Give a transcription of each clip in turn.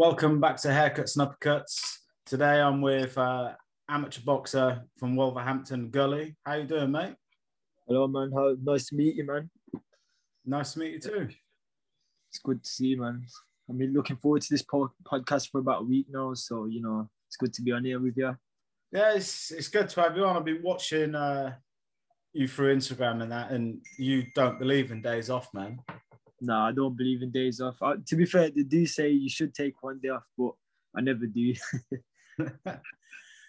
Welcome back to Haircuts and Uppercuts. Today I'm with amateur boxer from Wolverhampton, Gully. How you doing, mate? Hello, man. Nice to meet you, man. Nice to meet you too. It's good to see you, man. I've been looking forward to this podcast for about a week now, so you know it's good to be on here with you. Yeah, it's good to have you on. I've been watching you through Instagram and that, and you don't believe in days off, man. No, I don't believe in days off. To be fair, they do say you should take one day off, but I never do.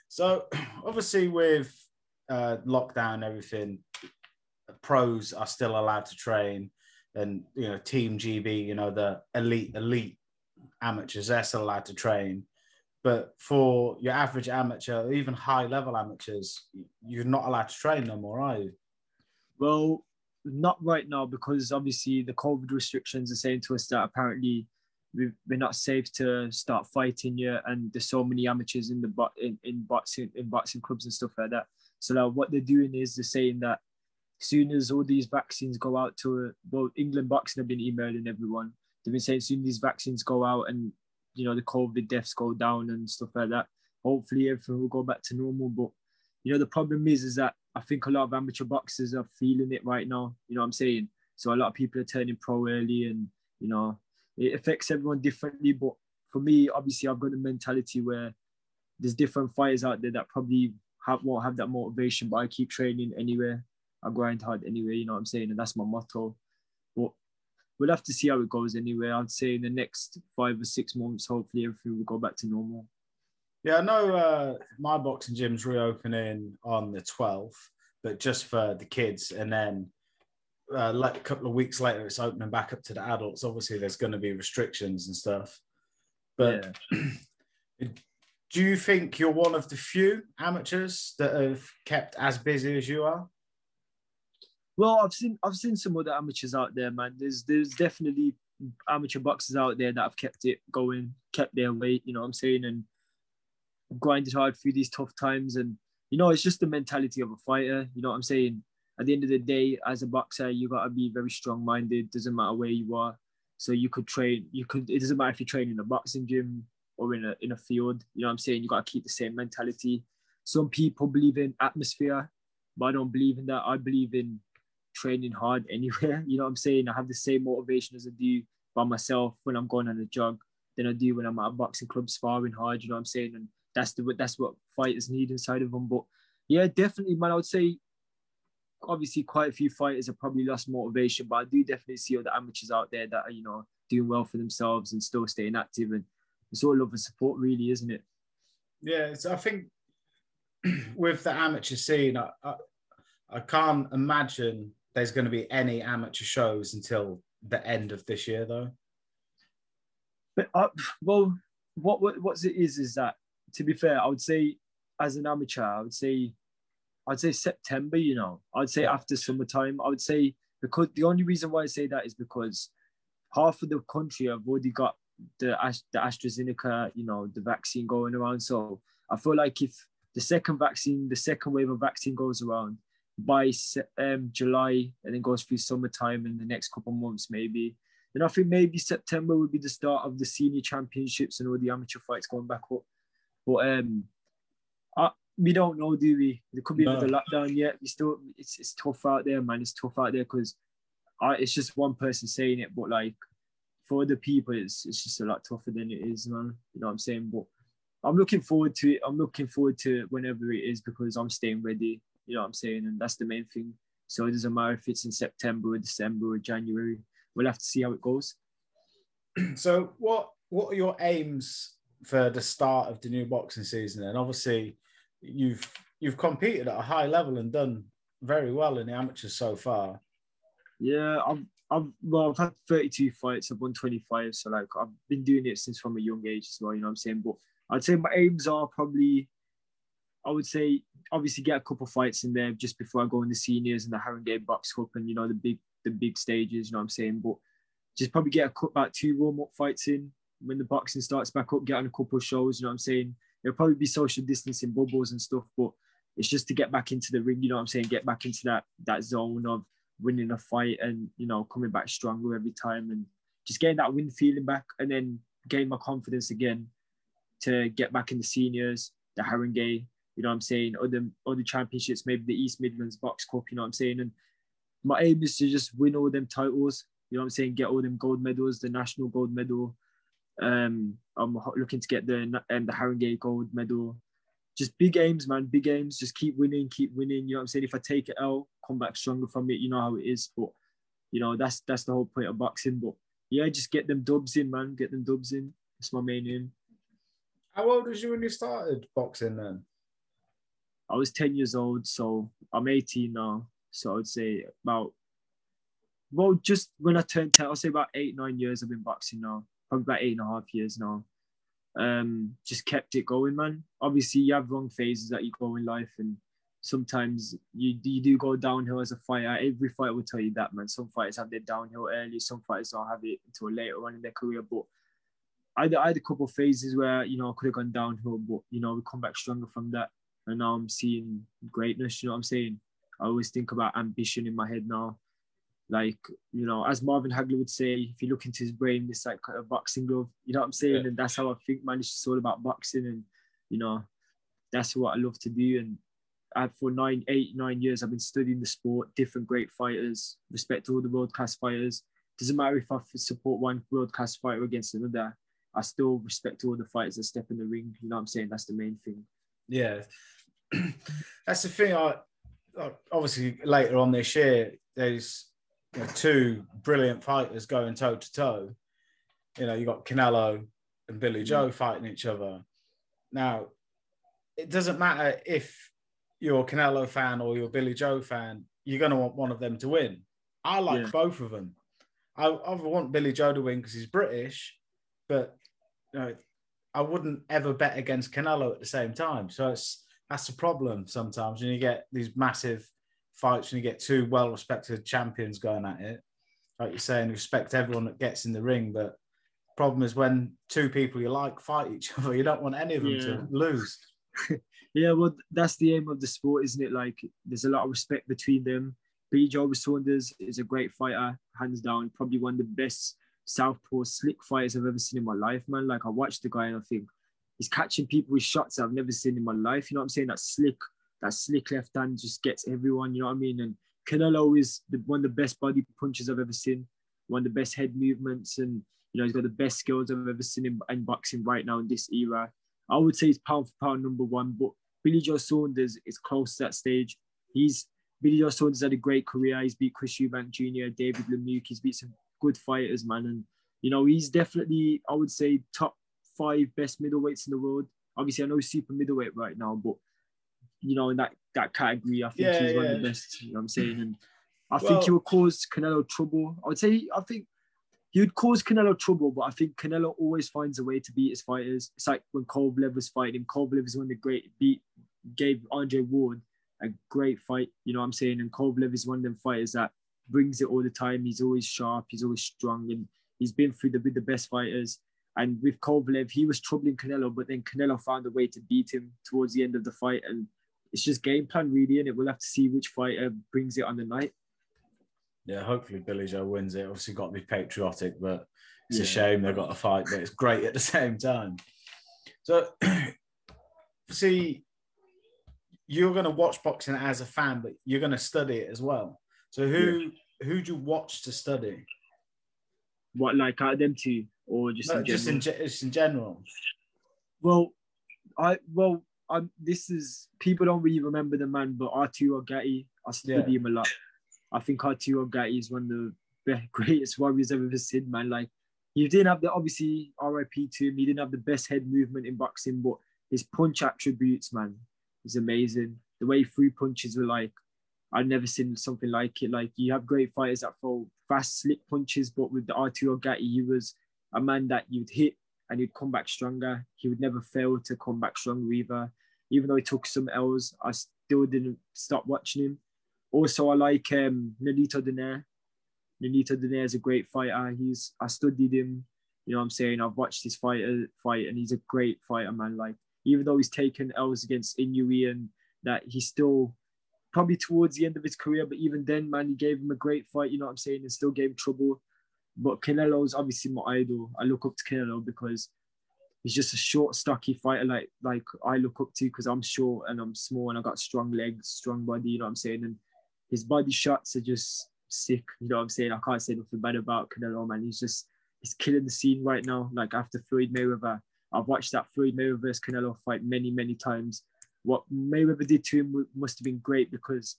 So, obviously, with lockdown and everything, pros are still allowed to train. And, you know, Team GB, you know, the elite amateurs, they're still allowed to train. But for your average amateur, or even high-level amateurs, you're not allowed to train no more, are you? Well, not right now, because obviously the COVID restrictions are saying to us that apparently we're not safe to start fighting yet, and there's so many amateurs in the boxing clubs and stuff like that. So now what they're doing is they're saying that as soon as all these vaccines go out to, well, England Boxing have been emailing everyone. They've been saying as soon as these vaccines go out and, you know, the COVID deaths go down and stuff like that, hopefully everything will go back to normal. But, you know, the problem is that I think a lot of amateur boxers are feeling it right now. You know what I'm saying? So a lot of people are turning pro early, and, you know, it affects everyone differently. But for me, obviously, I've got the mentality where there's different fighters out there that probably won't have that motivation, but I keep training anyway. I grind hard anyway, you know what I'm saying? And that's my motto. But we'll have to see how it goes anyway. I'd say in the next 5 or 6 months, hopefully everything will go back to normal. Yeah, I know my boxing gym's reopening on the 12th, but just for the kids. And then like a couple of weeks later, it's opening back up to the adults. Obviously, there's going to be restrictions and stuff. But yeah. Do you think you're one of the few amateurs that have kept as busy as you are? Well, I've seen some other amateurs out there, man. There's definitely amateur boxers out there that have kept it going, kept their weight, you know what I'm saying, and grinded hard through these tough times. And, you know, it's just the mentality of a fighter, you know what I'm saying? At the end of the day, as a boxer, you got to be very strong-minded. Doesn't matter where you are. So you could train, it doesn't matter if you train in a boxing gym or in a field, you know what I'm saying? You got to keep the same mentality. Some people believe in atmosphere, but I don't believe in that. I believe in training hard anywhere, you know what I'm saying? I have the same motivation as I do by myself when I'm going on a jog than I do when I'm at a boxing club sparring hard, you know what I'm saying? And that's what fighters need inside of them. But yeah, definitely, man, I would say obviously quite a few fighters have probably lost motivation, but I do definitely see other amateurs out there that are, you know, doing well for themselves and still staying active, and it's all love and support really, isn't it? Yeah, so I think with the amateur scene, I can't imagine there's going to be any amateur shows until the end of this year, though. But well, what it is that, to be fair, I would say as an amateur, I'd say September. You know, I'd say after summertime. I would say, because the only reason why I say that is because half of the country have already got the AstraZeneca, you know, the vaccine going around. So I feel like if the second wave of vaccine goes around by July, and then goes through summertime in the next couple of months maybe, then I think maybe September would be the start of the senior championships and all the amateur fights going back up. But we don't know, do we? There could be another lockdown yet. We still, it's tough out there, man. It's tough out there because it's just one person saying it, but like for other people, it's just a lot tougher than it is, man. You know what I'm saying? But I'm looking forward to it. I'm looking forward to it whenever it is, because I'm staying ready. You know what I'm saying? And that's the main thing. So it doesn't matter if it's in September or December or January. We'll have to see how it goes. So what are your aims for the start of the new boxing season? And obviously you've competed at a high level and done very well in the amateurs so far. Yeah, I've had 32 fights. I've won 25. So like I've been doing it since from a young age as well, you know what I'm saying? But I'd say my aims are probably, I would say, obviously get a couple of fights in there just before I go in the seniors and the Haringey box cup and, you know, the big stages, you know what I'm saying? But just probably get about 2 warm-up fights in when the boxing starts back up, get on a couple of shows, you know what I'm saying? There'll probably be social distancing bubbles and stuff, but it's just to get back into the ring, you know what I'm saying? Get back into that zone of winning a fight and, you know, coming back stronger every time and just getting that win feeling back. And then gain my confidence again to get back in the seniors, the Haringey, you know what I'm saying, other championships, maybe the East Midlands box cup, you know what I'm saying. And my aim is to just win all them titles, you know what I'm saying, get all them gold medals, the national gold medal. I'm looking to get the Haringey gold medal. Just big aims, man, big aims. Just keep winning, you know what I'm saying. If I take it out, come back stronger from it, you know how it is. But, you know, that's the whole point of boxing. But, yeah, just get them dubs in, man, get them dubs in. That's my main aim. How old was you when you started boxing then? I was 10 years old, so I'm 18 now. So I would say about, well, just when I turned 10, I'll say about 8-9 years I've been boxing now. Probably about 8.5 years now. Just kept it going, man. Obviously, you have wrong phases that you go in life, and sometimes you do go downhill as a fighter. Every fighter will tell you that, man. Some fighters have their downhill early, some fighters don't have it until later on in their career. But I had a couple of phases where, you know, I could have gone downhill, but, you know, we come back stronger from that. And now I'm seeing greatness, you know what I'm saying? I always think about ambition in my head now. Like, you know, as Marvin Hagler would say, if you look into his brain, it's like a boxing glove, you know what I'm saying? Yeah. And that's how I think, man. It's just all about boxing, and, you know, that's what I love to do. And for 8-9 years, I've been studying the sport, different great fighters, respect to all the world-class fighters. Doesn't matter if I support one world-class fighter against another, I still respect all the fighters that step in the ring, you know what I'm saying? That's the main thing. Yeah. That's the thing. Obviously, later on this year, there's, you know, two brilliant fighters going toe-to-toe. You know, you got Canelo and Billy Joe fighting each other. Now, it doesn't matter if you're a Canelo fan or you're a Billy Joe fan, you're going to want one of them to win. I like both of them. I want Billy Joe to win because he's British, but, you know, I wouldn't ever bet against Canelo at the same time. So that's the problem sometimes when you get these massive fights, when you get two well-respected champions going at it, like you're saying, respect everyone that gets in the ring. But the problem is when two people you like fight each other, you don't want any of them to lose. Yeah, well, that's the aim of the sport, isn't it? Like, there's a lot of respect between them. Billy Joe Saunders is a great fighter, hands down. Probably one of the best southpaw slick fighters I've ever seen in my life, man. Like, I watch the guy and I think he's catching people with shots I've never seen in my life. You know what I'm saying? That slick left hand just gets everyone, you know what I mean? And Canelo is one of the best body punches I've ever seen, one of the best head movements, and, you know, he's got the best skills I've ever seen in boxing right now in this era. I would say he's pound for pound number one, but Billy Joe Saunders is close to that stage. Billy Joe Saunders had a great career. He's beat Chris Eubank Jr., David Lemuc. He's beat some good fighters, man. And, you know, he's definitely, I would say, top 5 best middleweights in the world. Obviously, I know he's super middleweight right now, but, you know, in that category, I think he's one of the best, you know what I'm saying? And I think he would cause Canelo trouble. I think he would cause Canelo trouble, but I think Canelo always finds a way to beat his fighters. It's like when Kovalev was fighting him. Kovalev is one of the great, gave Andre Ward a great fight, you know what I'm saying? And Kovalev is one of them fighters that brings it all the time. He's always sharp, he's always strong, and he's been through with the best fighters. And with Kovalev, he was troubling Canelo, but then Canelo found a way to beat him towards the end of the fight. And it's just game plan, really, and we'll have to see which fighter brings it on the night. Yeah, hopefully Billy Joe wins it. Obviously, got to be patriotic, but it's a shame they've got to fight, but it's great at the same time. So, see, you're going to watch boxing as a fan, but you're going to study it as well. So who do you watch to study? What, like out of them two, or just in general? Well, this is, people don't really remember the man, but Arturo Gatti, I study him a lot. I think Arturo Gatti is one of the greatest warriors I've ever seen, man. Like, he didn't have obviously, RIP to him, he didn't have the best head movement in boxing, but his punch attributes, man, is amazing. The way he threw punches were like, I've never seen something like it. Like, you have great fighters that throw fast, slick punches, but with the Arturo Gatti, he was a man that you'd hit and he'd come back stronger. He would never fail to come back stronger either. Even though he took some L's, I still didn't stop watching him. Also, I like Nonito Donaire. Nonito Donaire is a great fighter. I studied him, you know what I'm saying? I've watched his fight, and he's a great fighter, man. Like, even though he's taken L's against Inoue and that, he's still probably towards the end of his career, but even then, man, he gave him a great fight, you know what I'm saying, and still gave him trouble. But Canelo is obviously my idol. I look up to Canelo because he's just a short, stocky fighter like I look up to, because I'm short and I'm small and I got strong legs, strong body, you know what I'm saying? And his body shots are just sick, you know what I'm saying? I can't say nothing bad about Canelo, man. He's killing the scene right now. Like, after Floyd Mayweather, I've watched that Floyd Mayweather versus Canelo fight many, many times. What Mayweather did to him must have been great because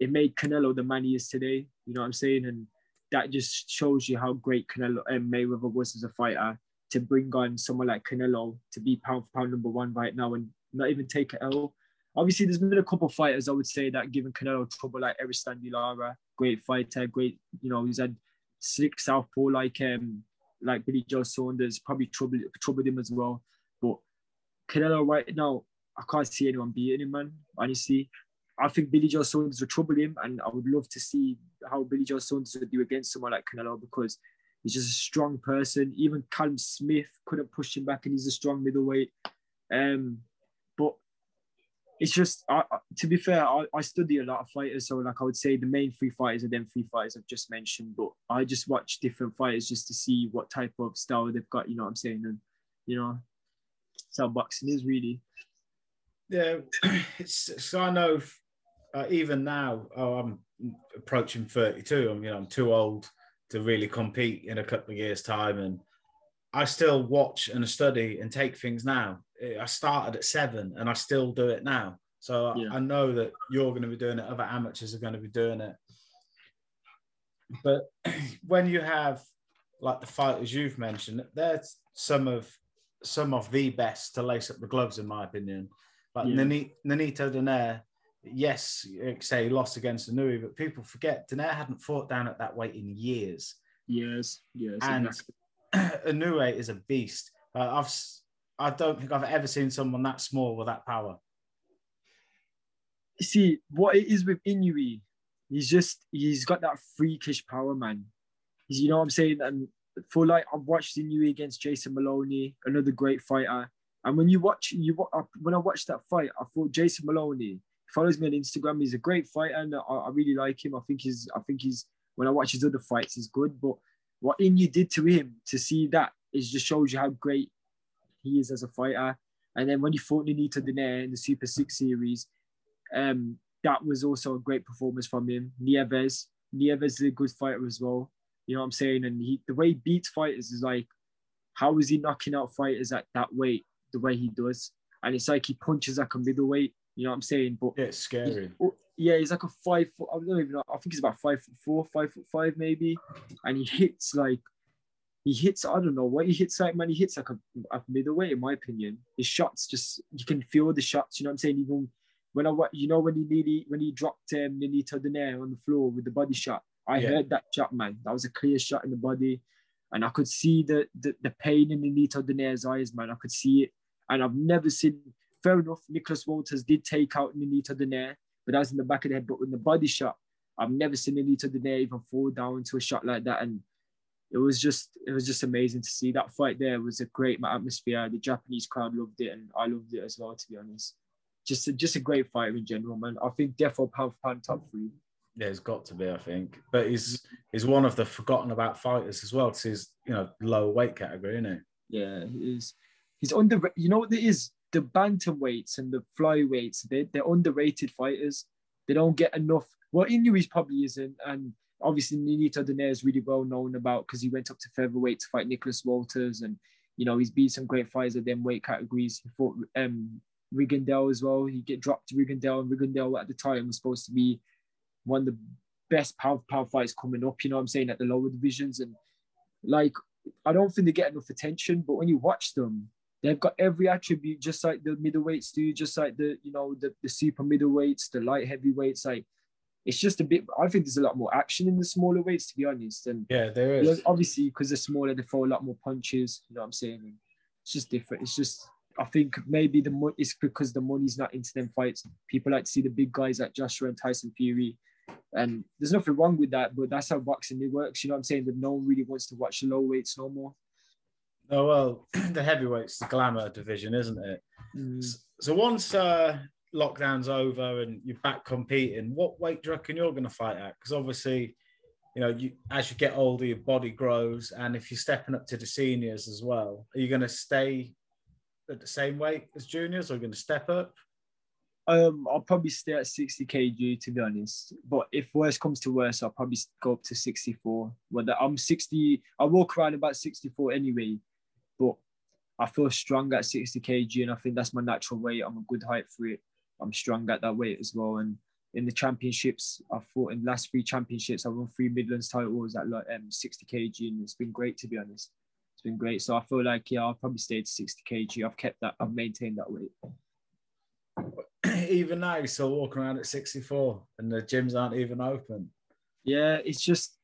it made Canelo the man he is today, you know what I'm saying? And that just shows you how great Canelo and Mayweather was as a fighter, to bring on someone like Canelo to be pound for pound number one right now and not even take an L. Obviously, there's been a couple of fighters, I would say, that given Canelo trouble, like Eristan Lara, great fighter, great, you know, he's had slick southpaw like Billy Joe Saunders, probably troubled him as well. But Canelo right now, I can't see anyone beating him, man, honestly. I think Billy Joe Saunders would trouble him, and I would love to see how Billy Joe Saunders would do against someone like Canelo, because he's just a strong person. Even Callum Smith couldn't push him back, and he's a strong middleweight. But it's just, to be fair, I study a lot of fighters. So, like, I would say the main three fighters are them three fighters I've just mentioned. But I just watch different fighters just to see what type of style they've got, you know what I'm saying? And, you know, that's how boxing is, really. Yeah, it's I know even now, I'm approaching 32. I'm too old to really compete in a couple of years' time, and I still watch and study and take things now. I started at 7 and I still do it now. So yeah. I know that you're going to be doing it, other amateurs are going to be doing it. But when you have like the fighters you've mentioned, they're some of the best to lace up the gloves, in my opinion. Like, yeah. Nonito Donaire, yes, say he lost against Inoue, but people forget Donaire hadn't fought down at that weight in years. Yes. And exactly. Inoue is a beast. I don't think I've ever seen someone that small with that power. You see, what it is with Inoue, he's got that freakish power, man. You know what I'm saying? And for like, I've watched Inoue against Jason Maloney, another great fighter. And when when I watched that fight, I thought Jason Maloney follows me on Instagram. He's a great fighter, and I really like him. I think he's. When I watch his other fights, he's good. But what Inoue did to him, to see that, it just shows you how great he is as a fighter. And then when he fought Nonito Donaire in the Super 6 series, that was also a great performance from him. Nieves is a good fighter as well. You know what I'm saying? And the way he beats fighters is like, how is he knocking out fighters at that weight the way he does? And it's like he punches like a middleweight, you know what I'm saying? But yeah, it's scary. He's like a 5 foot, I don't even know, I think he's about 5'4", 5'5" maybe. And he hits, I don't know what he hits like, man. He hits like a middleweight, in my opinion. His shots, just, you can feel the shots, you know what I'm saying? Even when he dropped Nonito Donaire on the floor with the body shot, I heard that shot, man. That was a clear shot in the body. And I could see the pain in Nonito Donaire's eyes, man. I could see it. And I've never seen, fair enough, Nicholas Walters did take out Nonito Donaire, but that was in the back of the head. But with the body shot, I've never seen Nonito Donaire even fall down to a shot like that. And it was just amazing to see. That fight there was a great atmosphere. The Japanese crowd loved it, and I loved it as well, to be honest. Just a great fighter in general, man. I think definitely pound for pound top three. Yeah, it's got to be, I think. But he's one of the forgotten about fighters as well, because he's, low weight category, isn't he? Yeah, he is. He's under. You know what it is? The bantamweights and the flyweights, they're underrated fighters. They don't get enough. Well, Inoue probably isn't. And obviously, Nonito Donaire is really well known about, because he went up to featherweight to fight Nicholas Walters. And, he's beat some great fighters at them weight categories. He fought Rigondeaux as well. He get dropped to Rigondeaux. And Rigondeaux at the time was supposed to be one of the best pound fights coming up, you know what I'm saying, at the lower divisions. And like, I don't think they get enough attention, but when you watch them, they've got every attribute, just like the middleweights do, just like the super middleweights, the light heavyweights. Like, it's just a bit, I think there's a lot more action in the smaller weights, to be honest. And yeah, there is. Obviously, because they're smaller, they throw a lot more punches, you know what I'm saying? And it's just different. It's just, I think maybe it's because the money's not into them fights. People like to see the big guys like Joshua and Tyson Fury. And there's nothing wrong with that, but that's how boxing works, you know what I'm saying? That no one really wants to watch the low weights no more. Oh, well, the heavyweight's the glamour division, isn't it? Mm. So once lockdown's over and you're back competing, what weight do you reckon you're going to fight at? Because obviously you know, you, as you get older, your body grows. And if you're stepping up to the seniors as well, are you going to stay at the same weight as juniors, or are you going to step up? I'll probably stay at 60 kg, to be honest. But if worse comes to worse, I'll probably go up to 64. Whether I'm 60, I walk around about 64 anyway. But I feel strong at 60 kg, and I think that's my natural weight. I'm a good height for it. I'm strong at that weight as well. And in the championships, I fought in the last three championships, I won 3 Midlands titles at like 60 kg, and it's been great, to be honest. It's been great. So I feel like, yeah, I'll probably stay at 60 kg. I've kept that, I've maintained that weight. Even now, you're still walking around at 64 and the gyms aren't even open. Yeah, it's just,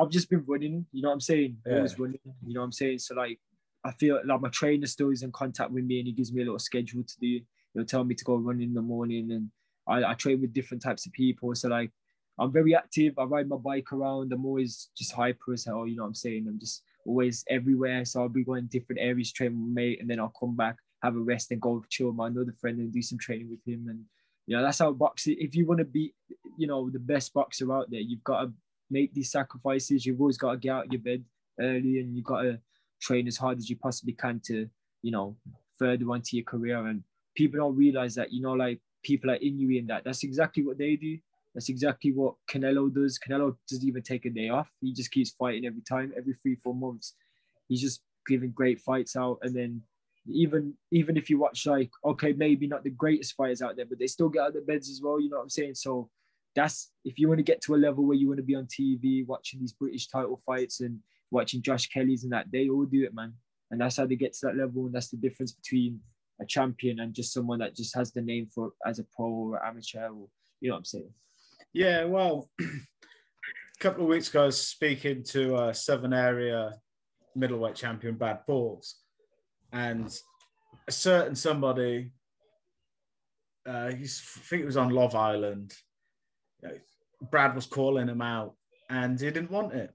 I've just been running, you know what I'm saying? Yeah. Always running, you know what I'm saying? So, like, I feel like my trainer still is in contact with me, and he gives me a little schedule to do. He'll tell me to go running in the morning, and I train with different types of people. So, like, I'm very active. I ride my bike around. I'm always just hyper as hell, you know what I'm saying? I'm just always everywhere. So I'll be going different areas, train with my mate, and then I'll come back, have a rest, and go chill with my another friend and do some training with him. And, you know, that's how boxing, if you want to be, you know, the best boxer out there, you've got to make these sacrifices. You've always got to get out of your bed early, and you've got to train as hard as you possibly can to, you know, further onto your career. And people don't realize that, you know, like, people are in you in that. That's exactly what they do. That's exactly what Canelo does. Canelo doesn't even take a day off. He just keeps fighting every time, every 3-4 months. He's just giving great fights out. And then even if you watch, like, okay, maybe not the greatest fighters out there, but they still get out of their beds as well. You know what I'm saying? So that's, if you want to get to a level where you want to be on TV, watching these British title fights and watching Josh Kelly's and that, they all do it, man. And that's how they get to that level. And that's the difference between a champion and just someone that just has the name for as a pro or amateur, or, you know what I'm saying? Yeah, well, a couple of weeks ago, I was speaking to a Southern area middleweight champion, Bad Balls, and a certain somebody, I think it was on Love Island, Brad was calling him out, and he didn't want it.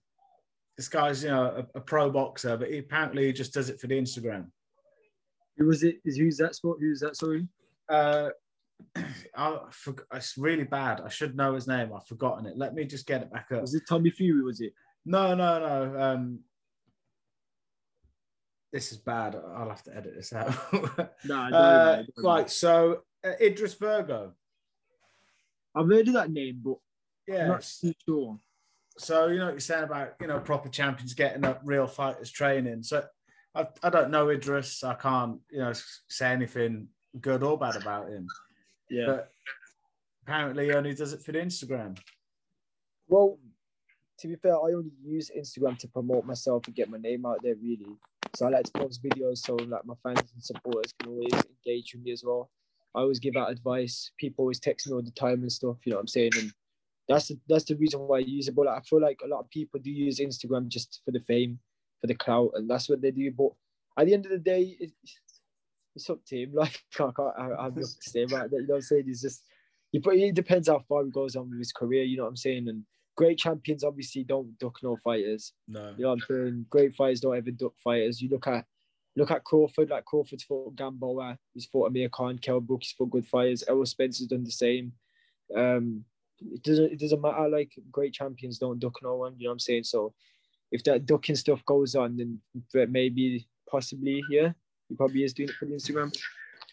This guy's, you know, a pro boxer, but he apparently just does it for the Instagram. Who was it? Who's that sport? Who's that? Sorry. It's really bad. I should know his name. I've forgotten it. Let me just get it back up. Was it Tommy Fury? Was it? No. This is bad. I'll have to edit this out. Idris Virgo. I've heard of that name, but yeah, I'm not too sure. So, you know what you're saying about, you know, proper champions getting up, real fighters training. So I don't know Idris. I can't, you know, say anything good or bad about him. Yeah. But apparently he only does it for the Instagram. Well, to be fair, I only use Instagram to promote myself and get my name out there, really. So I like to post videos so, like, my fans and supporters can always engage with me as well. I always give out advice. People always text me all the time and stuff, you know what I'm saying? And that's the reason why I use it. But, like, I feel like a lot of people do use Instagram just for the fame, for the clout, and that's what they do. But at the end of the day, it's up to him. Like, I have nothing to say about that. You know what I'm saying? It's just, it depends how far he goes on with his career, you know what I'm saying? And great champions obviously don't duck no fighters. No. You know what I'm saying? Great fighters don't ever duck fighters. You look at Crawford, like, Crawford's fought Gamboa, he's fought Amir Khan, Kell Brook, he's fought good fighters. Errol Spencer's done the same. It doesn't matter, like, great champions don't duck no one, you know what I'm saying? So if that ducking stuff goes on, then maybe, possibly, yeah, he probably is doing it for the Instagram.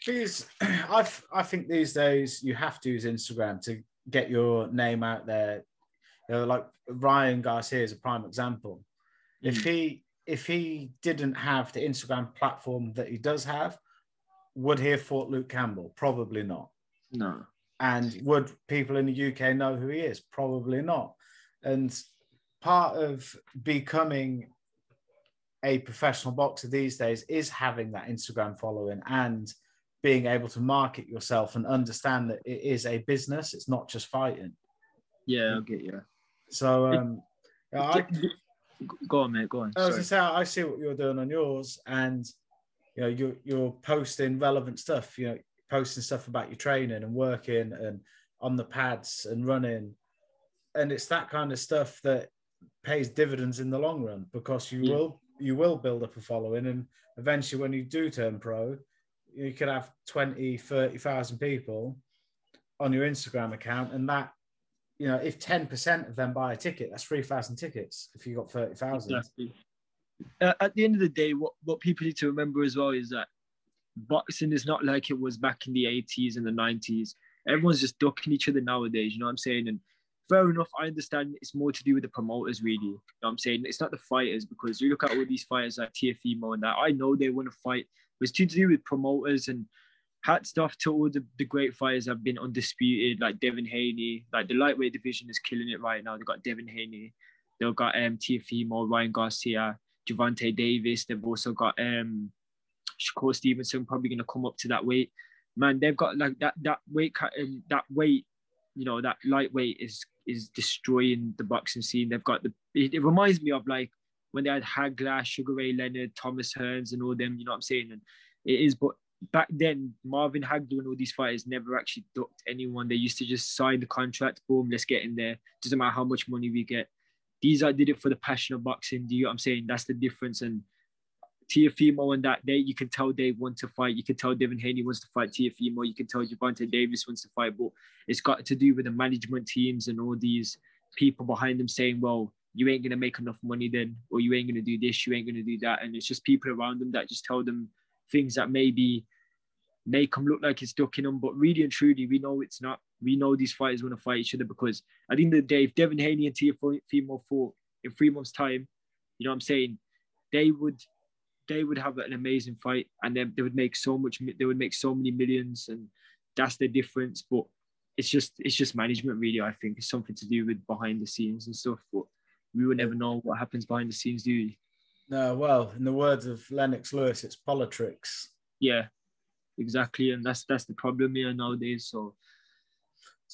Because I think these days you have to use Instagram to get your name out there. You know, like Ryan Garcia is a prime example. Mm. If he didn't have the Instagram platform that he does have, would he have fought Luke Campbell? Probably not. No. And would people in the UK know who he is? Probably not. And part of becoming a professional boxer these days is having that Instagram following and being able to market yourself and understand that it is a business. It's not just fighting. Yeah, I get you. So, go on, mate. Go on. I was gonna say, I see what you're doing on yours, and, you know, you're posting relevant stuff. You know, posting stuff about your training and working and on the pads and running, and it's that kind of stuff that pays dividends in the long run, because you will build up a following, and eventually when you do turn pro, you could have 20,000-30,000 people on your Instagram account, and that you know, if 10% of them buy a ticket, that's 3,000 tickets if you got 30,000. Exactly. At the end of the day, what people need to remember as well is that boxing is not like it was back in the 80s and the 90s. Everyone's just ducking each other nowadays, you know what I'm saying? And fair enough, I understand it's more to do with the promoters, really. You know what I'm saying? It's not the fighters, because you look at all these fighters like Teofimo and that. I know they want to fight. It's to do with promoters, and hats off to all the great fighters that have been undisputed, like Devin Haney. Like, the lightweight division is killing it right now. They've got Devin Haney. They've got Teofimo, Ryan Garcia, Javante Davis. They've also got Shakur Stevenson, probably going to come up to that weight. Man, they've got like that weight cut, and that weight, you know, that lightweight is destroying the boxing scene. They've got it reminds me of like when they had Hagler, Sugar Ray Leonard, Thomas Hearns and all them, you know what I'm saying? And it is, but back then, Marvin Hagler and all these fighters never actually ducked anyone. They used to just sign the contract, boom, let's get in there. Doesn't matter how much money we get. These I did it for the passion of boxing. Do you know what I'm saying? That's the difference. And Teofimo and that day, you can tell they want to fight. You can tell Devin Haney wants to fight Teofimo. You can tell Javante Davis wants to fight. But it's got to do with the management teams and all these people behind them saying, well, you ain't going to make enough money then, or you ain't going to do this, you ain't going to do that. And it's just people around them that just tell them things that maybe make them look like it's ducking them. But really and truly, we know it's not. We know these fighters want to fight each other, because at the end of the day, if Devin Haney and Teofimo fought in 3 months' time, you know what I'm saying, they would have an amazing fight, and then they would make so many millions, and that's the difference. But it's just management, really. I think it's something to do with behind the scenes and stuff, but we would never know what happens behind the scenes, do you? No, well, in the words of Lennox Lewis, it's politics. Yeah, exactly, and that's the problem here nowadays. So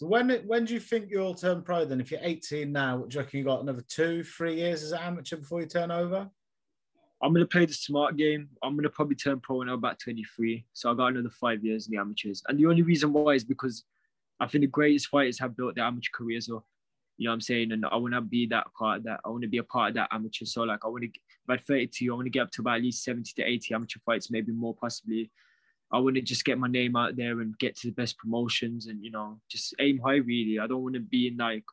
when do you think you'll turn pro then? If you're 18 now, do you reckon you got another 2-3 years as an amateur before you turn over? I'm going to play the smart game. I'm going to probably turn pro when I'm about 23. So I got another 5 years in the amateurs. And the only reason why is because I think the greatest fighters have built their amateur careers up. You know what I'm saying? And I want to be that part of that. I want to be a part of that amateur. So like, I want to, if I'm 32, I want to get up to about at least 70 to 80 amateur fights, maybe more possibly. I want to just get my name out there and get to the best promotions and, you know, just aim high, really. I don't want to be in like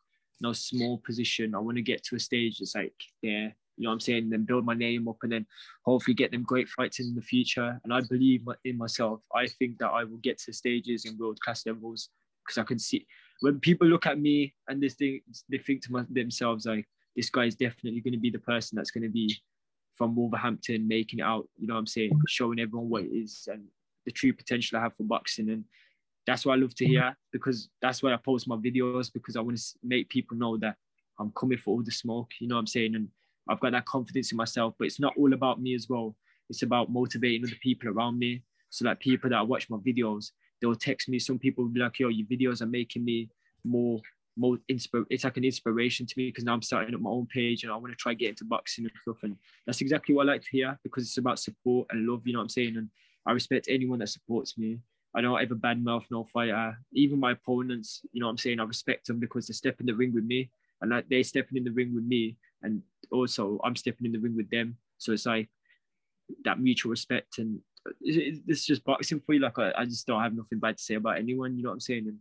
no small position. I want to get to a stage that's like there. You know what I'm saying? Then build my name up and then hopefully get them great fights in the future. And I believe in myself. I think that I will get to stages in world-class levels, because I can see when people look at me and this thing, they think to themselves, like, this guy is definitely going to be the person that's going to be from Wolverhampton, making it out, you know what I'm saying? Showing everyone what it is and the true potential I have for boxing. And that's what I love to hear, because that's why I post my videos, because I want to make people know that I'm coming for all the smoke, you know what I'm saying? And I've got that confidence in myself, but it's not all about me as well. It's about motivating other people around me. So that people that watch my videos, they'll text me. Some people will be like, yo, your videos are making me more it's like an inspiration to me, because now I'm starting up my own page and I want to try get into boxing and stuff. And that's exactly what I like to hear, because it's about support and love, you know what I'm saying? And I respect anyone that supports me. I don't ever badmouth no fighter. Even my opponents, you know what I'm saying? I respect them, because they step in the ring with me, and like they stepping in the ring with me, and also I'm stepping in the ring with them. So it's like that mutual respect, and it's just boxing for you. Like I just don't have nothing bad to say about anyone, you know what I'm saying? And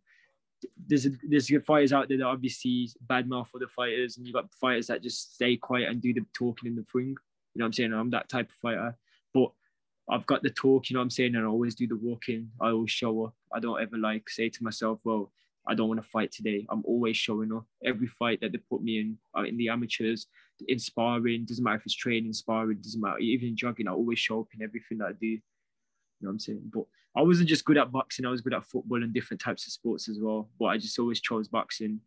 there's fighters out there that obviously badmouth other fighters, and you've got fighters that just stay quiet and do the talking in the ring, you know what I'm saying? I'm that type of fighter, but I've got the talk, you know what I'm saying? And I always do the walking. I always show up. I don't ever like say to myself, well, I don't want to fight today. I'm always showing up. Every fight that they put me in the amateurs, in sparring, doesn't matter if it's training, sparring, doesn't matter, even jogging, I always show up in everything that I do. You know what I'm saying? But I wasn't just good at boxing. I was good at football and different types of sports as well. But I just always chose boxing.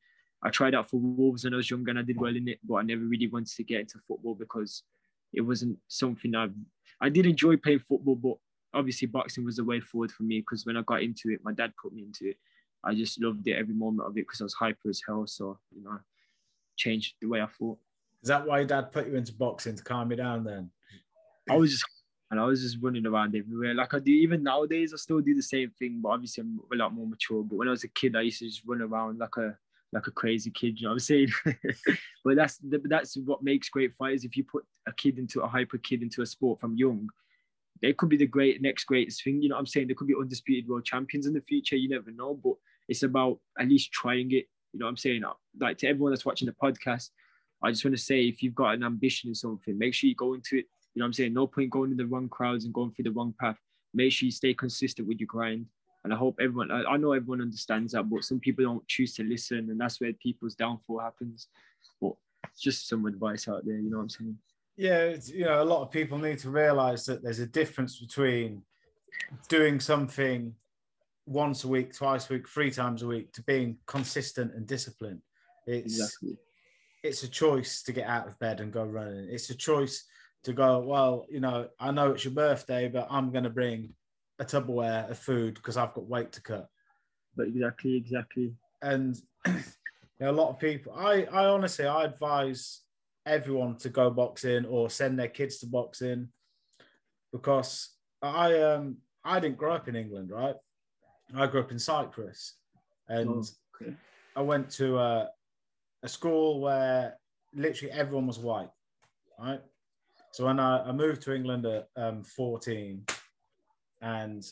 I tried out for Wolves when I was younger and I did well in it, but I never really wanted to get into football, because it wasn't something I did enjoy playing football, but obviously boxing was the way forward for me, because when I got into it, my dad put me into it. I just loved it, every moment of it, because I was hyper as hell. So, you know, changed the way I thought. Is that why your dad put you into boxing, to calm me down then? I was just running around everywhere. Like I do, even nowadays, I still do the same thing, but obviously I'm a lot more mature. But when I was a kid, I used to just run around like a crazy kid, you know what I'm saying? But that's what makes great fighters. If you put a hyper kid into a sport from young, they could be the next greatest thing, you know what I'm saying? They could be undisputed world champions in the future, you never know, but it's about at least trying it. You know what I'm saying? Like, to everyone that's watching the podcast, I just want to say, if you've got an ambition in something, make sure you go into it. You know what I'm saying? No point going in the wrong crowds and going through the wrong path. Make sure you stay consistent with your grind. And I hope everyone, I know everyone understands that, but some people don't choose to listen, and that's where people's downfall happens. But it's just some advice out there, you know what I'm saying? Yeah, it's, you know, a lot of people need to realise that there's a difference between doing something once a week, twice a week, 3 times a week, to being consistent and disciplined. It's a choice to get out of bed and go running. It's a choice to go, well, you know, I know it's your birthday, but I'm going to bring a Tupperware of food because I've got weight to cut. But exactly. And you know, a lot of people, I honestly, I advise everyone to go boxing or send their kids to boxing, because I didn't grow up in England, right? I grew up in Cyprus, and I went to a school where literally everyone was white, right? So when I moved to England at 14, and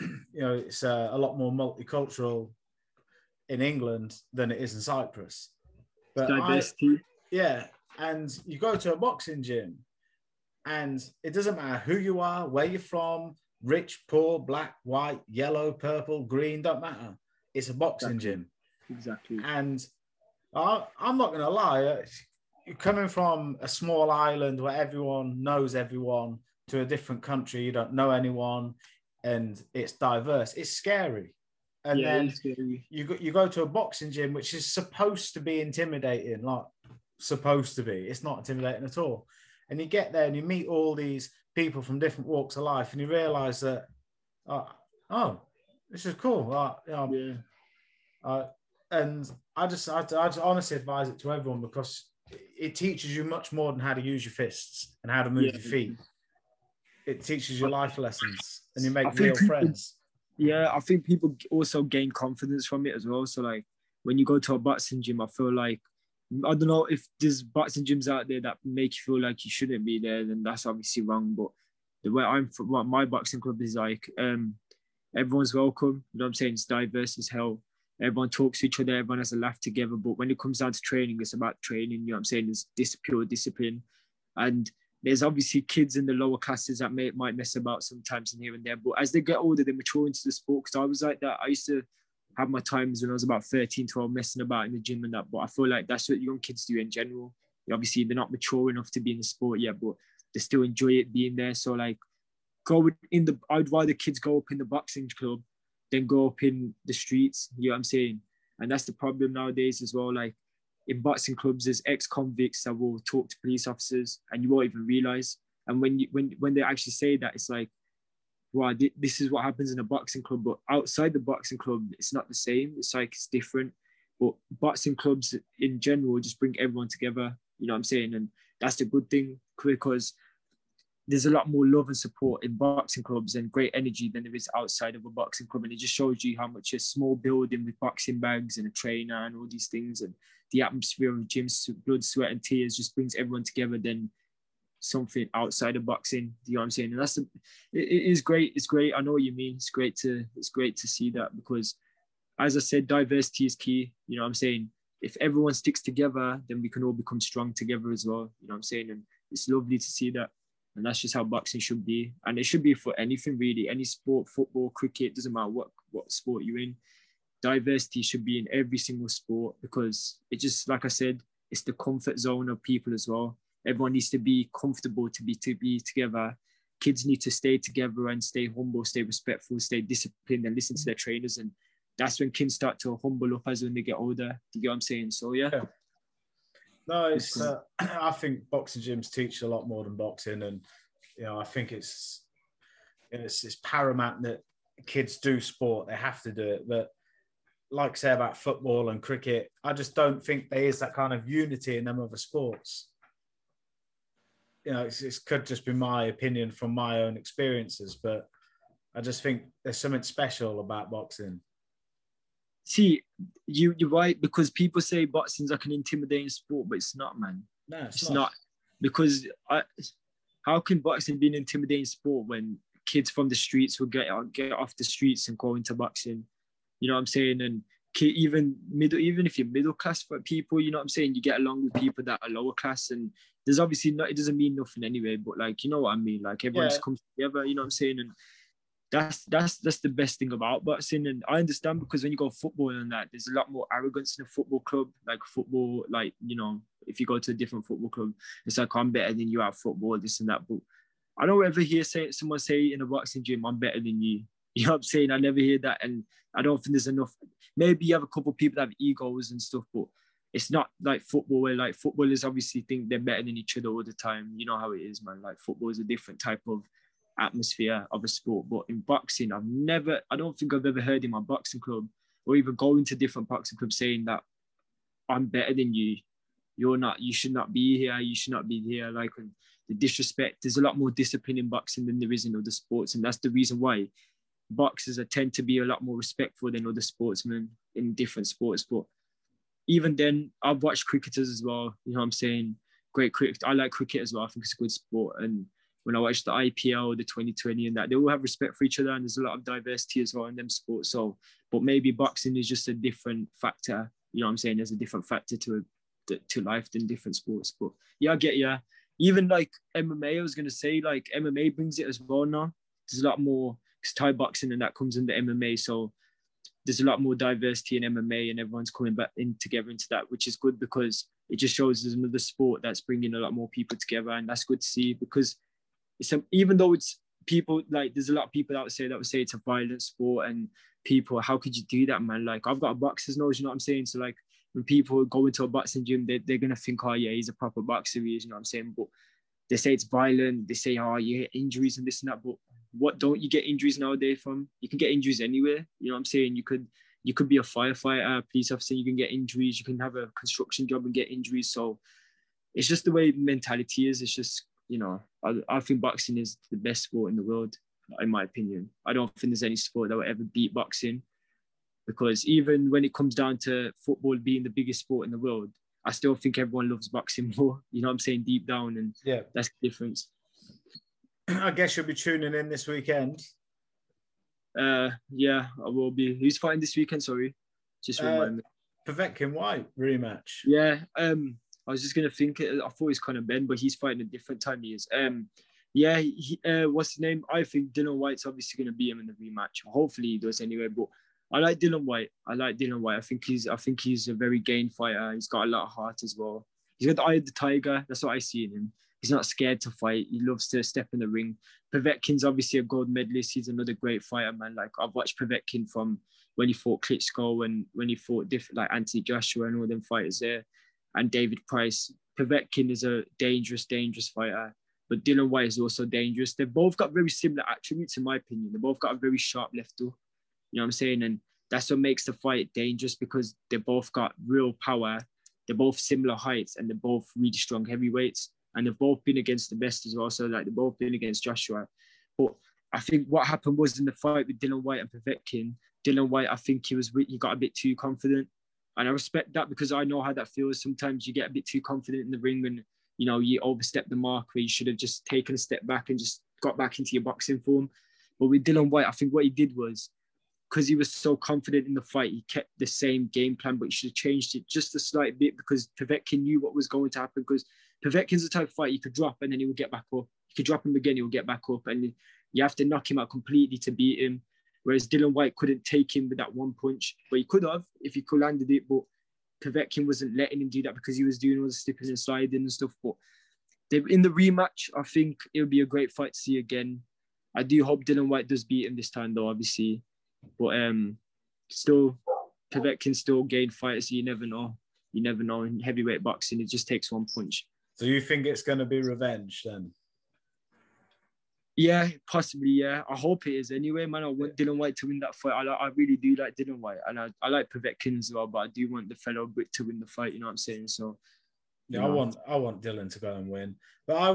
you know, it's a lot more multicultural in England than it is in Cyprus. But diversity. Yeah, and you go to a boxing gym, and it doesn't matter who you are, where you're from, rich, poor, black, white, yellow, purple, green, don't matter. It's a boxing gym. Exactly. And I'm not going to lie, coming from a small island where everyone knows everyone to a different country, you don't know anyone, and it's diverse, it's scary. And yeah, then scary. You go to a boxing gym, which is supposed to be intimidating, like, supposed to be. It's not intimidating at all. And you get there and you meet all these people from different walks of life, and you realise that, oh, this is cool. And I just honestly advise it to everyone, because it teaches you much more than how to use your fists and how to move your feet. It teaches you life lessons, and you make real friends. Yeah, I think people also gain confidence from it as well. So, like, when you go to a boxing gym, I feel like, I don't know if there's boxing gyms out there that make you feel like you shouldn't be there, then that's obviously wrong. But the way I'm from, what my boxing club is like, everyone's welcome. You know what I'm saying? It's diverse as hell. Everyone talks to each other. Everyone has a laugh together. But when it comes down to training, it's about training. You know what I'm saying? It's pure discipline. And there's obviously kids in the lower classes that might mess about sometimes and here and there. But as they get older, they mature into the sport. Because I was like that. I used to have my times when I was about 13, 12, messing about in the gym and that. But I feel like that's what young kids do in general. Obviously, they're not mature enough to be in the sport yet, but they still enjoy it being there. So, like, I'd rather kids go up in the boxing club than go up in the streets. You know what I'm saying? And that's the problem nowadays as well. Like, in boxing clubs, there's ex-convicts that will talk to police officers, and you won't even realise. And when they actually say that, it's like, wow, this is what happens in a boxing club. But outside the boxing club, it's not the same. It's like, it's different. But boxing clubs in general just bring everyone together. You know what I'm saying? And that's the good thing, because there's a lot more love and support in boxing clubs and great energy than there is outside of a boxing club. And it just shows you how much a small building with boxing bags and a trainer and all these things, and the atmosphere of gyms, blood, sweat and tears, just brings everyone together than something outside of boxing. You know what I'm saying? And that's it is great. It's great. I know what you mean. It's great to see that, because, as I said, diversity is key. You know what I'm saying? If everyone sticks together, then we can all become strong together as well. You know what I'm saying? And it's lovely to see that. And that's just how boxing should be. And it should be for anything, really. Any sport, football, cricket, doesn't matter what sport you're in. Diversity should be in every single sport, because it just, like I said, it's the comfort zone of people as well. Everyone needs to be comfortable to be together. Kids need to stay together and stay humble, stay respectful, stay disciplined, and listen to their trainers. And that's when kids start to humble up as when they get older. Do you know what I'm saying? So, yeah. No, it's, I think boxing gyms teach a lot more than boxing. And, you know, I think it's paramount that kids do sport. They have to do it. But like, say, about football and cricket, I just don't think there is that kind of unity in them other sports. You know, it could just be my opinion from my own experiences, but I just think there's something special about boxing. See, you're right, because people say boxing's like an intimidating sport, but it's not, man. No, it's not. Because how can boxing be an intimidating sport when kids from the streets will get off the streets and go into boxing? You know what I'm saying? And even if you're middle class for people, you know what I'm saying, you get along with people that are lower class, and there's obviously not, it doesn't mean nothing anyway, but like, you know what I mean, like everyone just comes together, you know what I'm saying, and that's the best thing about boxing. And I understand, because when you go football and that, there's a lot more arrogance in a football club, like football, like, you know, if you go to a different football club, it's like, I'm better than you at football, this and that. But I don't ever hear someone say in a boxing gym, I'm better than you. You know what I'm saying? I never hear that. And I don't think there's enough. Maybe you have a couple of people that have egos and stuff, but it's not like football, where like footballers obviously think they're better than each other all the time. You know how it is, man. Like football is a different type of atmosphere of a sport. But in boxing, I don't think I've ever heard in my boxing club, or even going to different boxing clubs, saying that I'm better than you. You're not, you should not be here. You should not be here. Like, and the disrespect, there's a lot more discipline in boxing than there is in other sports. And that's the reason why boxers tend to be a lot more respectful than other sportsmen in different sports. But even then, I've watched cricketers as well, you know what I'm saying, great cricket. I like cricket as well, I think it's a good sport. And when I watch the IPL, the 2020 and that, they all have respect for each other, and there's a lot of diversity as well in them sports. So, but maybe boxing is just a different factor, you know what I'm saying, there's a different factor to life than different sports. But yeah, I get you. Even like MMA, I was going to say, like MMA brings it as well now. There's a lot more, because Thai boxing and that comes under MMA, so there's a lot more diversity in MMA, and everyone's coming back in together into that, which is good, because it just shows there's another sport that's bringing a lot more people together, and that's good to see. Because it's even though it's people, like there's a lot of people that would say it's a violent sport, and people, how could you do that, man? Like, I've got a boxer's nose, you know what I'm saying? So like, when people go into a boxing gym, they're going to think, oh yeah, he's a proper boxer, you know what I'm saying? But they say it's violent, they say, oh, you get injuries and this and that, but what don't you get injuries nowadays from? You can get injuries anywhere, you know what I'm saying? You could be a firefighter, a police officer, you can get injuries, you can have a construction job and get injuries. So it's just the way mentality is. It's just, you know, I think boxing is the best sport in the world, in my opinion. I don't think there's any sport that will ever beat boxing, because even when it comes down to football being the biggest sport in the world, I still think everyone loves boxing more, you know what I'm saying, deep down. And yeah, that's the difference. I guess you'll be tuning in this weekend. Yeah, I will be. Who's fighting this weekend? Sorry, just remind me. Povetkin Whyte rematch. Yeah, I was just gonna think. I thought it's Conor Ben, but he's fighting a different time. He is. Yeah. He, what's his name? I think Dillian Whyte's obviously gonna beat him in the rematch. Hopefully he does anyway. But I like Dillian Whyte. I think he's a very game fighter. He's got a lot of heart as well. He's got the eye of the tiger. That's what I see in him. He's not scared to fight. He loves to step in the ring. Povetkin's obviously a gold medalist. He's another great fighter, man. Like, I've watched Povetkin from when he fought Klitschko and when he fought different, like Anthony Joshua and all them fighters there, and David Price. Povetkin is a dangerous, dangerous fighter, but Dillian Whyte is also dangerous. They've both got very similar attributes, in my opinion. They both got a very sharp left hook. You know what I'm saying? And that's what makes the fight dangerous, because they both got real power. They're both similar heights, and they're both really strong heavyweights. And they've both been against the best as well. So, like, they've both been against Joshua. But I think what happened was, in the fight with Dillian Whyte and Povetkin, Dillian Whyte, I think he got a bit too confident. And I respect that, because I know how that feels. Sometimes you get a bit too confident in the ring, and, you know, you overstep the mark where you should have just taken a step back and just got back into your boxing form. But with Dillian Whyte, I think what he did was, because he was so confident in the fight, he kept the same game plan, but he should have changed it just a slight bit, because Povetkin knew what was going to happen. Because Povetkin's the type of fight you could drop and then he will get back up. You could drop him again, he will get back up. And you have to knock him out completely to beat him. Whereas Dillian Whyte couldn't take him with that one punch. But he could have, if he could landed it. But Povetkin wasn't letting him do that, because he was doing all the slipping and sliding and stuff. But in the rematch, I think it would be a great fight to see again. I do hope Dillian Whyte does beat him this time, though, obviously. But still, Povetkin still gained fighters. So you never know. You never know. In heavyweight boxing, it just takes one punch. So you think it's going to be revenge then? Yeah, possibly, yeah. I hope it is anyway, man. I want Dillian Whyte to win that fight. I really do like Dillian Whyte. And I like Povetkin as well, but I do want the fellow Brit to win the fight, you know what I'm saying? So, yeah, I want Dillian to go and win. But I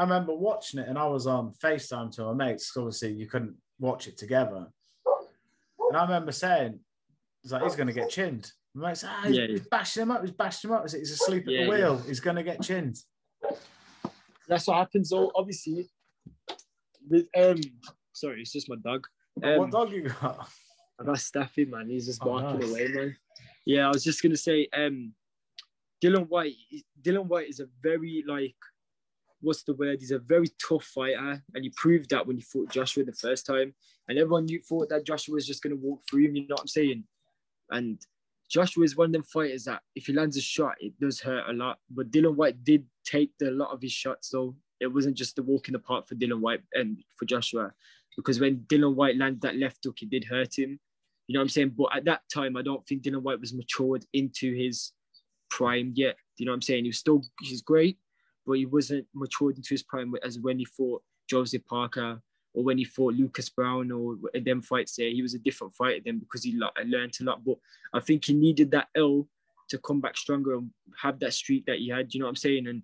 remember watching it, and I was on FaceTime to my mates, because obviously you couldn't watch it together. And I remember saying, "It's like, he's going to get chinned." My mate's, he's bashing him up. He's bashing him up. He's asleep at the wheel. Yeah. He's going to get chinned. That's what happens. So obviously, with sorry, it's just my dog. What dog you got? I got Steffi, man. He's just walking away, man. Yeah, I was just gonna say, Dillian Whyte. Dillian Whyte is a very he's a very tough fighter, and he proved that when he fought Joshua the first time. And everyone thought that Joshua was just gonna walk through him. You know what I'm saying? And Joshua is one of them fighters that if he lands a shot, it does hurt a lot. But Dillian Whyte did take a lot of his shots, so it wasn't just the walk in the park for Dillian Whyte and for Joshua. Because when Dillian Whyte landed that left hook, it did hurt him. You know what I'm saying? But at that time, I don't think Dillian Whyte was matured into his prime yet. You know what I'm saying? He was still, he's great, but he wasn't matured into his prime as when he fought Joseph Parker or when he fought Lucas Brown or them fights there. He was a different fighter then because he learned a lot. But I think he needed that L to come back stronger and have that streak that he had. You know what I'm saying? And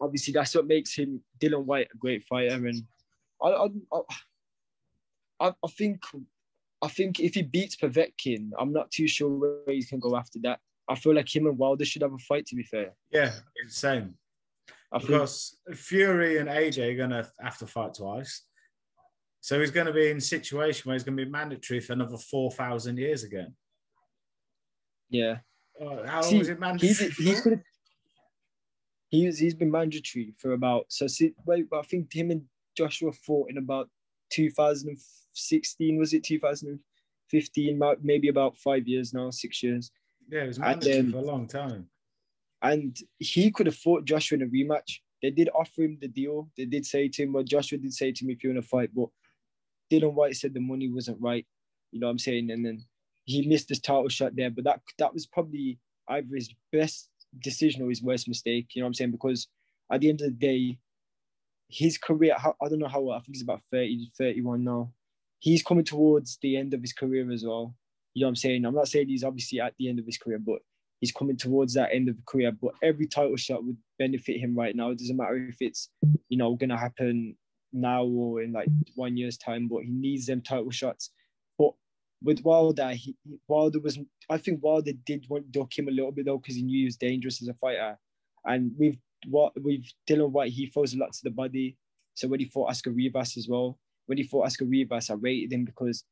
obviously, that's what makes him, Dillian Whyte, a great fighter. And I think if he beats Povetkin, I'm not too sure where he can go after that. I feel like him and Wilder should have a fight, to be fair. Yeah, same. Because Fury and AJ are going to have to fight twice. So he's going to be in a situation where he's going to be mandatory for another 4,000 years again. Yeah. How long is it mandatory? He's been mandatory for about... I think him and Joshua fought in about 2016, was it 2015? Maybe about 5 years now, 6 years. Yeah, it was mandatory for a long time. And he could have fought Joshua in a rematch. They did offer him the deal. They did say to him, well, Joshua did say to him, if you want to fight, but Dillian Whyte said the money wasn't right. You know what I'm saying? And then he missed his title shot there, but that was probably either his best decision or his worst mistake. You know what I'm saying? Because at the end of the day, his career, I don't know how, I think he's about 30, 31 now. He's coming towards the end of his career as well. You know what I'm saying? I'm not saying he's obviously at the end of his career, but he's coming towards that end of the career. But every title shot would benefit him right now. It doesn't matter if it's, you know, going to happen now or in like 1 year's time, but he needs them title shots. But with Wilder, I think Wilder did want to duck him a little bit though, because he knew he was dangerous as a fighter. And with Dillian Whyte, he throws a lot to the body. So when he fought Oscar Rivas as well, I rated him because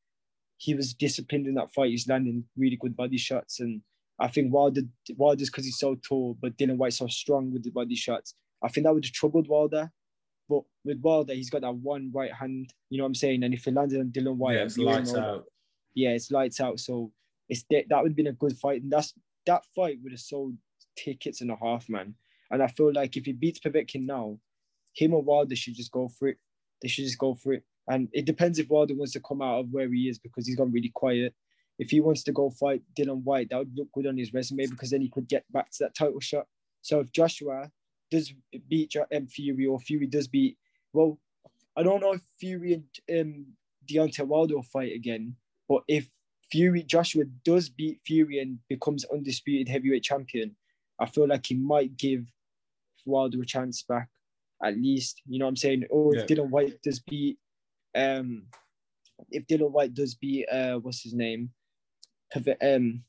he was disciplined in that fight. He's landing really good body shots. And I think Wilder's because he's so tall, but Dillian Whyte's so strong with the body shots. I think that would have troubled Wilder. But with Wilder, he's got that one right hand, you know what I'm saying? And if he landed on Dillian Whyte... Yeah, it's lights out. Yeah, it's lights out. So that would have been a good fight. And that fight would have sold tickets and a half, man. And I feel like if he beats Povetkin now, him and Wilder should just go for it. They should just go for it. And it depends if Wilder wants to come out of where he is, because he's gone really quiet. If he wants to go fight Dillian Whyte, that would look good on his resume, because then he could get back to that title shot. So if Joshua does beat Fury, or Fury does beat... Well, I don't know if Fury and Deontay Wilder will fight again, but if Joshua does beat Fury and becomes undisputed heavyweight champion, I feel like he might give Wilder a chance back, at least. You know what I'm saying? Or if Dillian Whyte does beat... if Dillian Whyte does beat... what's his name? Povetkin.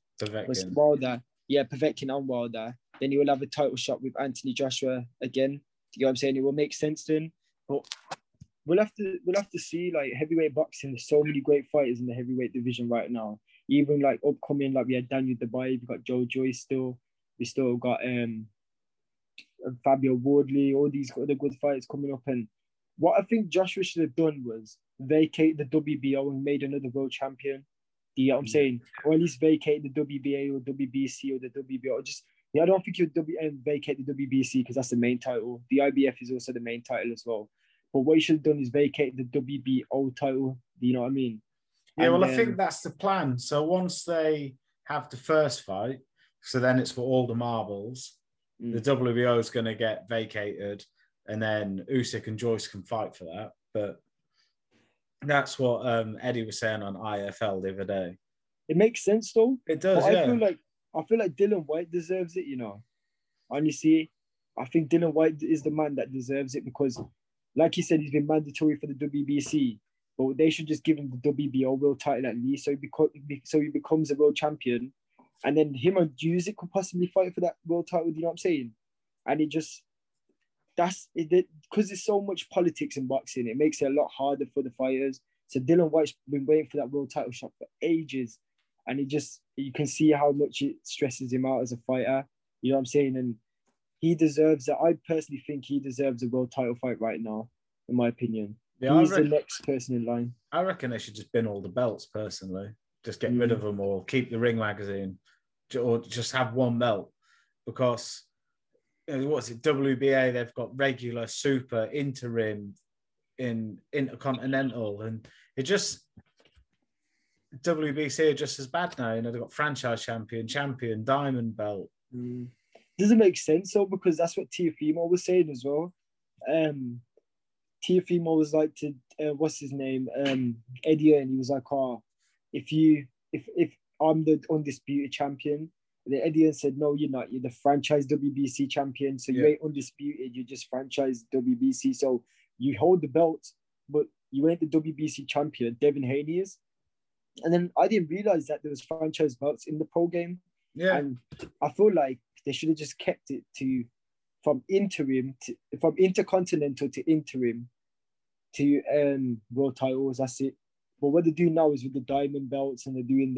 Wilder. Yeah, Povetkin and Wilder. Then he will have a title shot with Anthony Joshua again. You know what I'm saying? It will make sense then. But we'll have to see. Like, heavyweight boxing, there's so many great fighters in the heavyweight division right now. Even like upcoming, like we had Daniel Dubois, we've got Joe Joyce still. We still got Fabio Wardley, all these other good fighters coming up. And what I think Joshua should have done was vacate the WBO and made another world champion. You know what I'm saying? Or at least vacate the WBA or WBC or the WBO. I don't think you'd vacate the WBC, because that's the main title. The IBF is also the main title as well. But what you should have done is vacate the WBO title. You know what I mean? Yeah, and, I think that's the plan. So once they have the first fight, so then it's for all the marbles. The WBO is going to get vacated, and then Usyk and Joyce can fight for that. But that's what Eddie was saying on IFL the other day. It makes sense, though. It does. But yeah. I feel like Dillian Whyte deserves it. You know, honestly, I think Dillian Whyte is the man that deserves it, because, like he said, he's been mandatory for the WBC, but they should just give him the WBO world title at least, so he becomes a world champion. And then him and Usyk could possibly fight for that world title, you know what I'm saying? And it just, because there's so much politics in boxing, it makes it a lot harder for the fighters. So Dillian Whyte's been waiting for that world title shot for ages. And it just, you can see how much it stresses him out as a fighter. You know what I'm saying? And he deserves it. I personally think he deserves a world title fight right now, in my opinion. Yeah, he's the next person in line. I reckon they should just bin all the belts, personally. Just get rid of them, or keep the Ring magazine, or just have one belt. Because, you know, what's it, WBA, they've got regular, super, interim, in intercontinental, and it just... WBC are just as bad now. You know, they've got franchise champion, champion, diamond belt. Doesn't make sense though, because that's what Teofimo was saying as well. Teofimo was like to what's his name, Eddie, and he was like, "Oh, if I'm the undisputed champion," and then Eddie said, "No, you're not. You're the franchise WBC champion. So you ain't undisputed. You're just franchise WBC. So you hold the belt, but you ain't the WBC champion. Devin Haney is." And then I didn't realize that there was franchise belts in the pro game. Yeah. And I feel like they should have just kept it to from intercontinental to interim to world titles. That's it. But what they do now is with the diamond belts, and they're doing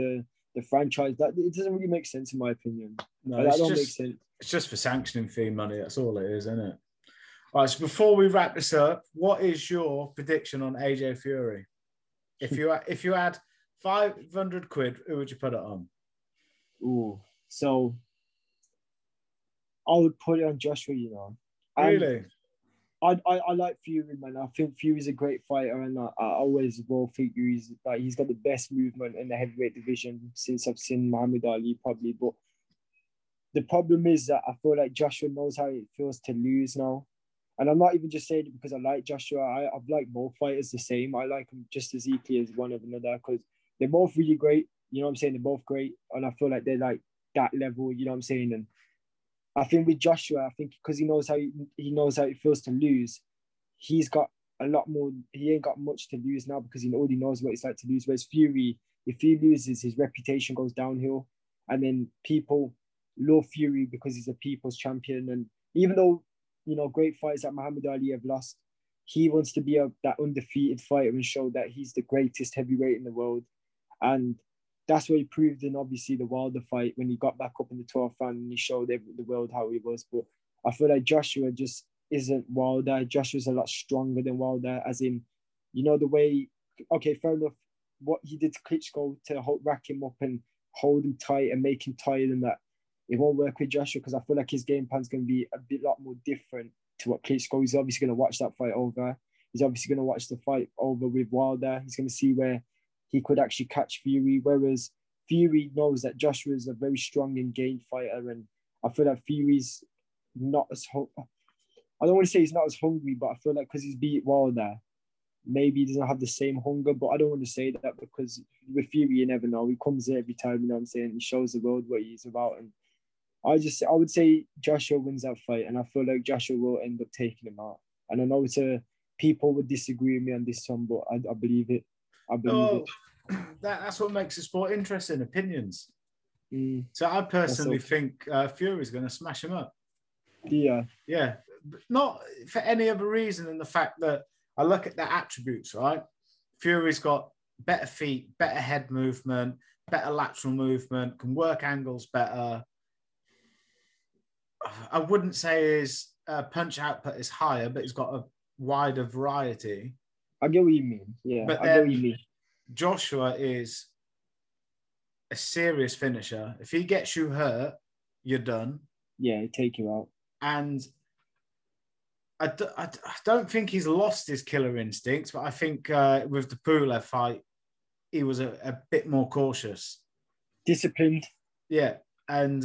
the franchise. That it doesn't really make sense, in my opinion. No, that don't make sense. It's just for sanctioning fee money. That's all it is, isn't it? All right. So before we wrap this up, what is your prediction on AJ Fury? If you had 500 quid, who would you put it on? Ooh, so I would put it on Joshua, you know. Really? I like Fury, man. I think Fury's a great fighter, and I always will think Fury's, like, he's got the best movement in the heavyweight division since I've seen Muhammad Ali, probably. But the problem is that I feel like Joshua knows how it feels to lose now. And I'm not even just saying it because I like Joshua. I've liked both fighters the same. I like them just as equally as one of another, because they're both really great. You know what I'm saying? They're both great. And I feel like they're like that level, you know what I'm saying? And I think with Joshua, I think because he knows how it feels to lose, he's got a lot more, he ain't got much to lose now because he already knows what it's like to lose. Whereas Fury, if he loses, his reputation goes downhill. And then people love Fury because he's a people's champion. And even though, you know, great fighters that Muhammad Ali have lost, he wants to be that undefeated fighter and show that he's the greatest heavyweight in the world. And that's what he proved in, obviously, the Wilder fight when he got back up in the 12th round and he showed the world how he was. But I feel like Joshua just isn't Wilder. Joshua's a lot stronger than Wilder, as in, you know, the way, okay, fair enough, what he did to Klitschko to rack him up and hold him tight and make him tired and that, it won't work with Joshua because I feel like his game plan's going to be a lot more different to what Klitschko. He's obviously going to watch that fight over. He's obviously going to watch the fight over with Wilder. He's going to see where he could actually catch Fury, whereas Fury knows that Joshua is a very strong and game fighter, and I feel like Fury's not as... I don't want to say he's not as hungry, but I feel like because he's beat Wilder, maybe he doesn't have the same hunger, but I don't want to say that because with Fury, you never know. He comes in every time, you know what I'm saying? He shows the world what he's about, and I would say Joshua wins that fight, and I feel like Joshua will end up taking him out. And I know people would disagree with me on this one, but I believe it. I believe it. That's what makes the sport interesting, opinions. So I personally think Fury's going to smash him up. Yeah. Yeah. But not for any other reason than the fact that I look at the attributes, right? Fury's got better feet, better head movement, better lateral movement, can work angles better. I wouldn't say his punch output is higher, but he's got a wider variety. I get what you mean. Yeah, but I get what you mean. Joshua is a serious finisher. If he gets you hurt, you're done. Yeah, he'll take you out. And I don't think he's lost his killer instincts, but I think with the Povetkin fight, he was a bit more cautious. Disciplined. Yeah, and...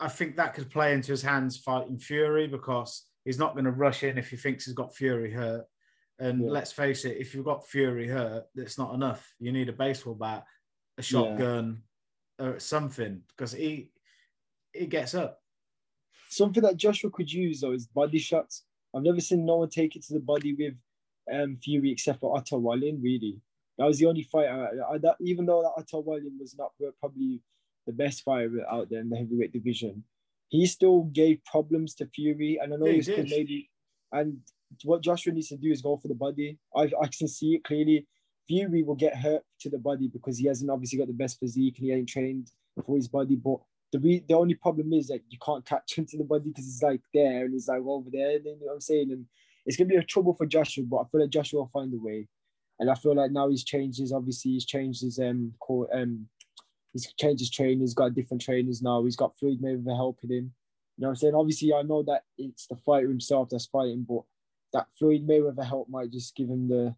I think that could play into his hands fighting Fury, because he's not going to rush in if he thinks he's got Fury hurt. And let's face it, if you've got Fury hurt, that's not enough. You need a baseball bat, a shotgun, or something, because he gets up. Something that Joshua could use, though, is body shots. I've never seen no one take it to the body with Fury except for Otto Wallin, really. That was the only fighter. Even though that Otto Wallin was not probably... the best fighter out there in the heavyweight division, he still gave problems to Fury, and I know he was maybe. And what Joshua needs to do is go for the body. I can see it clearly. Fury will get hurt to the body because he hasn't obviously got the best physique and he ain't trained for his body. But the only problem is that you can't catch him to the body because he's like there and he's like over there. And you know what I'm saying? And it's going to be a trouble for Joshua, but I feel like Joshua will find a way. And I feel like now he's changed his, obviously, he's changed his he's changed his trainer. He's got different trainers now. He's got Floyd Mayweather helping him. You know what I'm saying? Obviously, I know that it's the fighter himself that's fighting, but that Floyd Mayweather help might just give him the,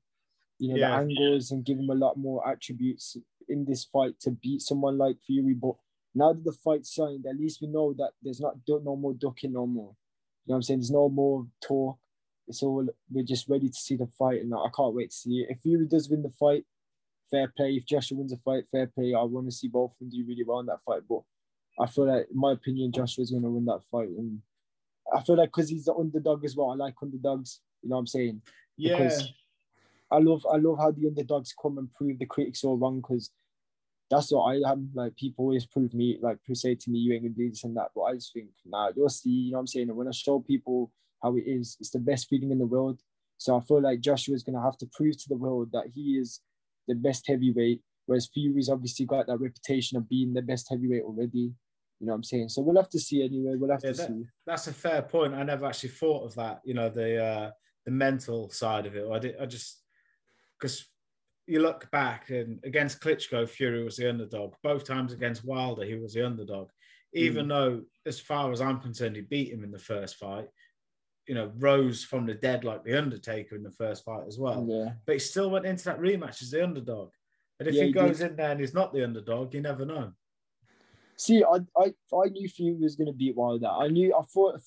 you know, the angles and give him a lot more attributes in this fight to beat someone like Fury. But now that the fight's signed, at least we know that there's not no more ducking no more. You know what I'm saying? There's no more talk. It's all, we're just ready to see the fight, and I can't wait to see it. If Fury does win the fight, fair play. If Joshua wins the fight, fair play. I want to see both of them do really well in that fight, but I feel like, in my opinion, Joshua's going to win that fight. And I feel like because he's the underdog as well, I like underdogs. You know what I'm saying? Yeah. Because I love how the underdogs come and prove the critics all wrong, because that's what I am. Like, people always prove me, like, say to me, you ain't going to do this and that. But I just think, nah, you'll see. You know what I'm saying? And when I show people how it is, it's the best feeling in the world. So I feel like Joshua's going to have to prove to the world that he is the best heavyweight, whereas Fury's obviously got that reputation of being the best heavyweight already. You know what I'm saying? So we'll have to see anyway. We'll have to see. That's a fair point. I never actually thought of that, you know, the mental side of it. Because you look back, and against Klitschko, Fury was the underdog. Both times against Wilder, he was the underdog. Even though, as far as I'm concerned, he beat him in the first fight, you know, rose from the dead like The Undertaker in the first fight as well. Yeah. But he still went into that rematch as the underdog. And if he goes in there and he's not the underdog, you never know. See, I knew Fury was going to beat Wilder. I thought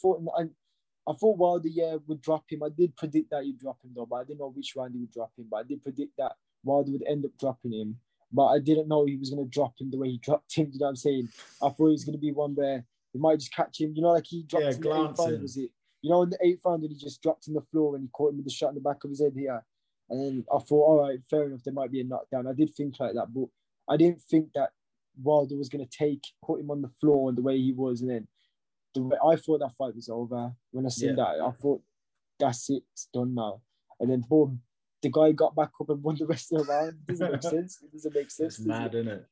Wilder, would drop him. I did predict that he'd drop him, though, but I didn't know which round he would drop him. But I did predict that Wilder would end up dropping him. But I didn't know he was going to drop him the way he dropped him. You know what I'm saying? I thought it was going to be one where he might just catch him. You know, like he dropped him glancing. In the 8th round, was it? You know, in the 8th round when he just dropped him the floor and he caught him with the shot in the back of his head here. And then I thought, all right, fair enough, there might be a knockdown. I did think like that, but I didn't think that Wilder was going to put him on the floor and the way he was. And then I thought that fight was over. When I seen that, I thought, that's it, it's done now. And then, boom, the guy got back up and won the rest of the round. It doesn't make sense. It doesn't make sense. It's mad, isn't it?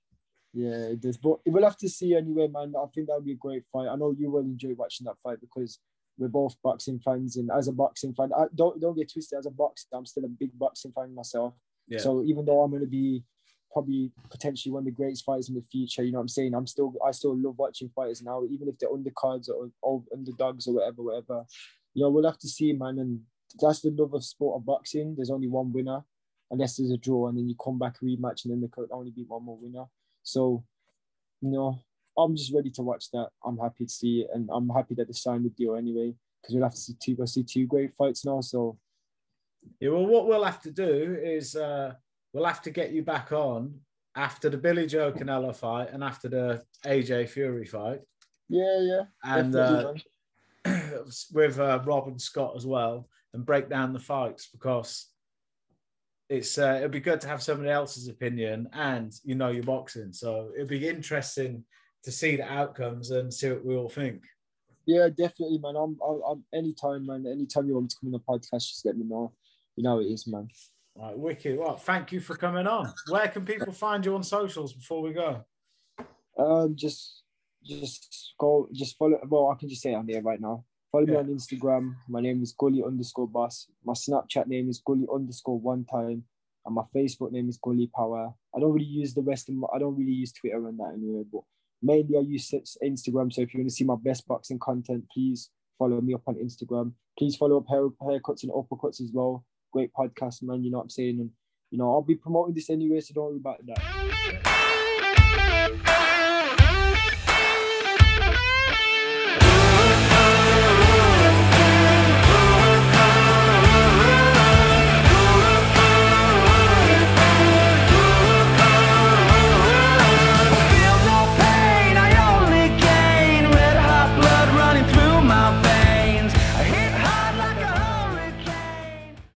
Yeah, it does. But we'll have to see anyway, man. I think that would be a great fight. I know you will enjoy watching that fight because we're both boxing fans. And as a boxing fan, don't get twisted. As a boxer, I'm still a big boxing fan myself. Yeah. So even though I'm going to be probably potentially one of the greatest fighters in the future, you know what I'm saying? I still love watching fighters now, even if they're undercards or underdogs or whatever. You know, we'll have to see, man. And that's the love of sport of boxing. There's only one winner, unless there's a draw, and then you come back rematch, and then there could only be one more winner. So, you know, I'm just ready to watch that. I'm happy to see it, and I'm happy that they signed the deal anyway, because we'll have to see two great fights now. So, yeah. Well, what we'll have to do is we'll have to get you back on after the Billy Joe Canelo fight and after the AJ Fury fight. Yeah, yeah. And with Rob and Scott as well, and break down the fights, because it's it'd be good to have somebody else's opinion, and you know you're boxing, so it'd be interesting to see the outcomes and see what we all think. Yeah, definitely, man. I'm anytime, man. Anytime you want me to come on the podcast, just let me know. You know how it is, man. All right, wicked. Well, thank you for coming on. Where can people find you on socials before we go? Just follow. Well, I can just say it on there right now. Follow me on Instagram. My name is Gully_Boss. My Snapchat name is Gully_One Time, and my Facebook name is Gully Power. I don't really use the rest of my, I don't really use Twitter and that anyway, but mainly I use Instagram. So if you want to see my best boxing content, please follow me up on Instagram. Please follow up Haircuts and Uppercuts as well. Great podcast, man. You know what I'm saying? And, you know, I'll be promoting this anyway, so don't worry about that.